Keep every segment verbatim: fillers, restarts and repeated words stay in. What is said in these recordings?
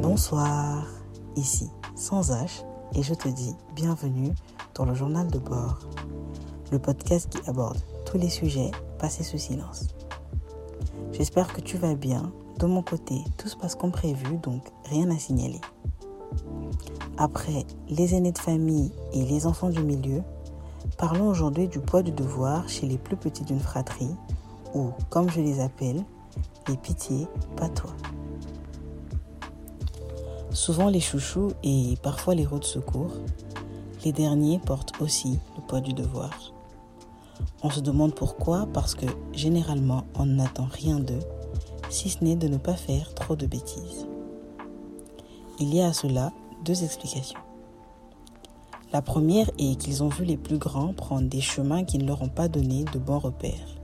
Bonsoir, ici Sans H et je te dis bienvenue dans le journal de bord, le podcast qui aborde tous les sujets passés sous silence. J'espère que tu vas bien, de mon côté tout se passe comme prévu donc rien à signaler. Après les aînés de famille et les enfants du milieu, parlons aujourd'hui du poids du devoir chez les plus petits d'une fratrie ou comme je les appelle, les pitiés patois. Souvent les chouchous et parfois les roues de secours, les derniers portent aussi le poids du devoir. On se demande pourquoi, parce que généralement on n'attend rien d'eux, si ce n'est de ne pas faire trop de bêtises. Il y a à cela deux explications. La première est qu'ils ont vu les plus grands prendre des chemins qui ne leur ont pas donné de bons repères.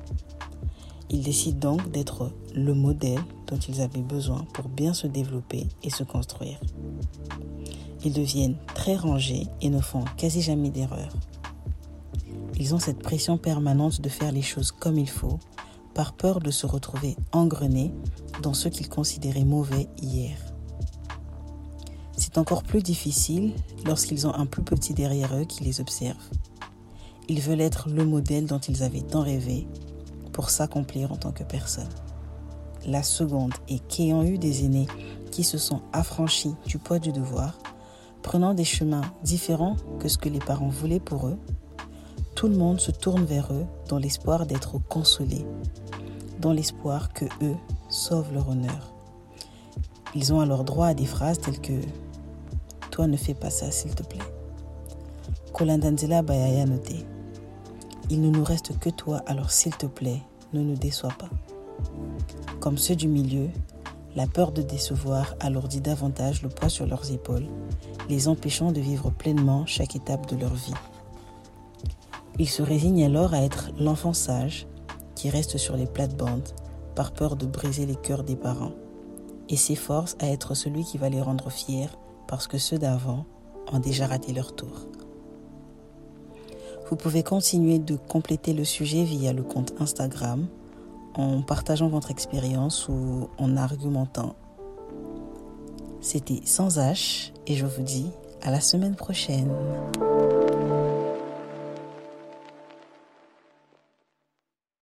Ils décident donc d'être le modèle dont ils avaient besoin pour bien se développer et se construire. Ils deviennent très rangés et ne font quasi jamais d'erreurs. Ils ont cette pression permanente de faire les choses comme il faut, par peur de se retrouver engrenés dans ce qu'ils considéraient mauvais hier. C'est encore plus difficile lorsqu'ils ont un plus petit derrière eux qui les observe. Ils veulent être le modèle dont ils avaient tant rêvé, pour s'accomplir en tant que personne. La seconde est qu'ayant eu des aînés qui se sont affranchis du poids du devoir, prenant des chemins différents que ce que les parents voulaient pour eux, tout le monde se tourne vers eux dans l'espoir d'être consolés, dans l'espoir que eux sauvent leur honneur. Ils ont alors droit à des phrases telles que « Toi ne fais pas ça s'il te plaît ». Colin Danzela Bayaya noté. Il ne nous reste que toi, alors s'il te plaît, ne nous déçois pas. Comme ceux du milieu, la peur de décevoir alourdit davantage le poids sur leurs épaules, les empêchant de vivre pleinement chaque étape de leur vie. Ils se résignent alors à être l'enfant sage qui reste sur les plates-bandes par peur de briser les cœurs des parents et s'efforcent à être celui qui va les rendre fiers parce que ceux d'avant ont déjà raté leur tour. Vous pouvez continuer de compléter le sujet via le compte Instagram en partageant votre expérience ou en argumentant. C'était Sans H et je vous dis à la semaine prochaine.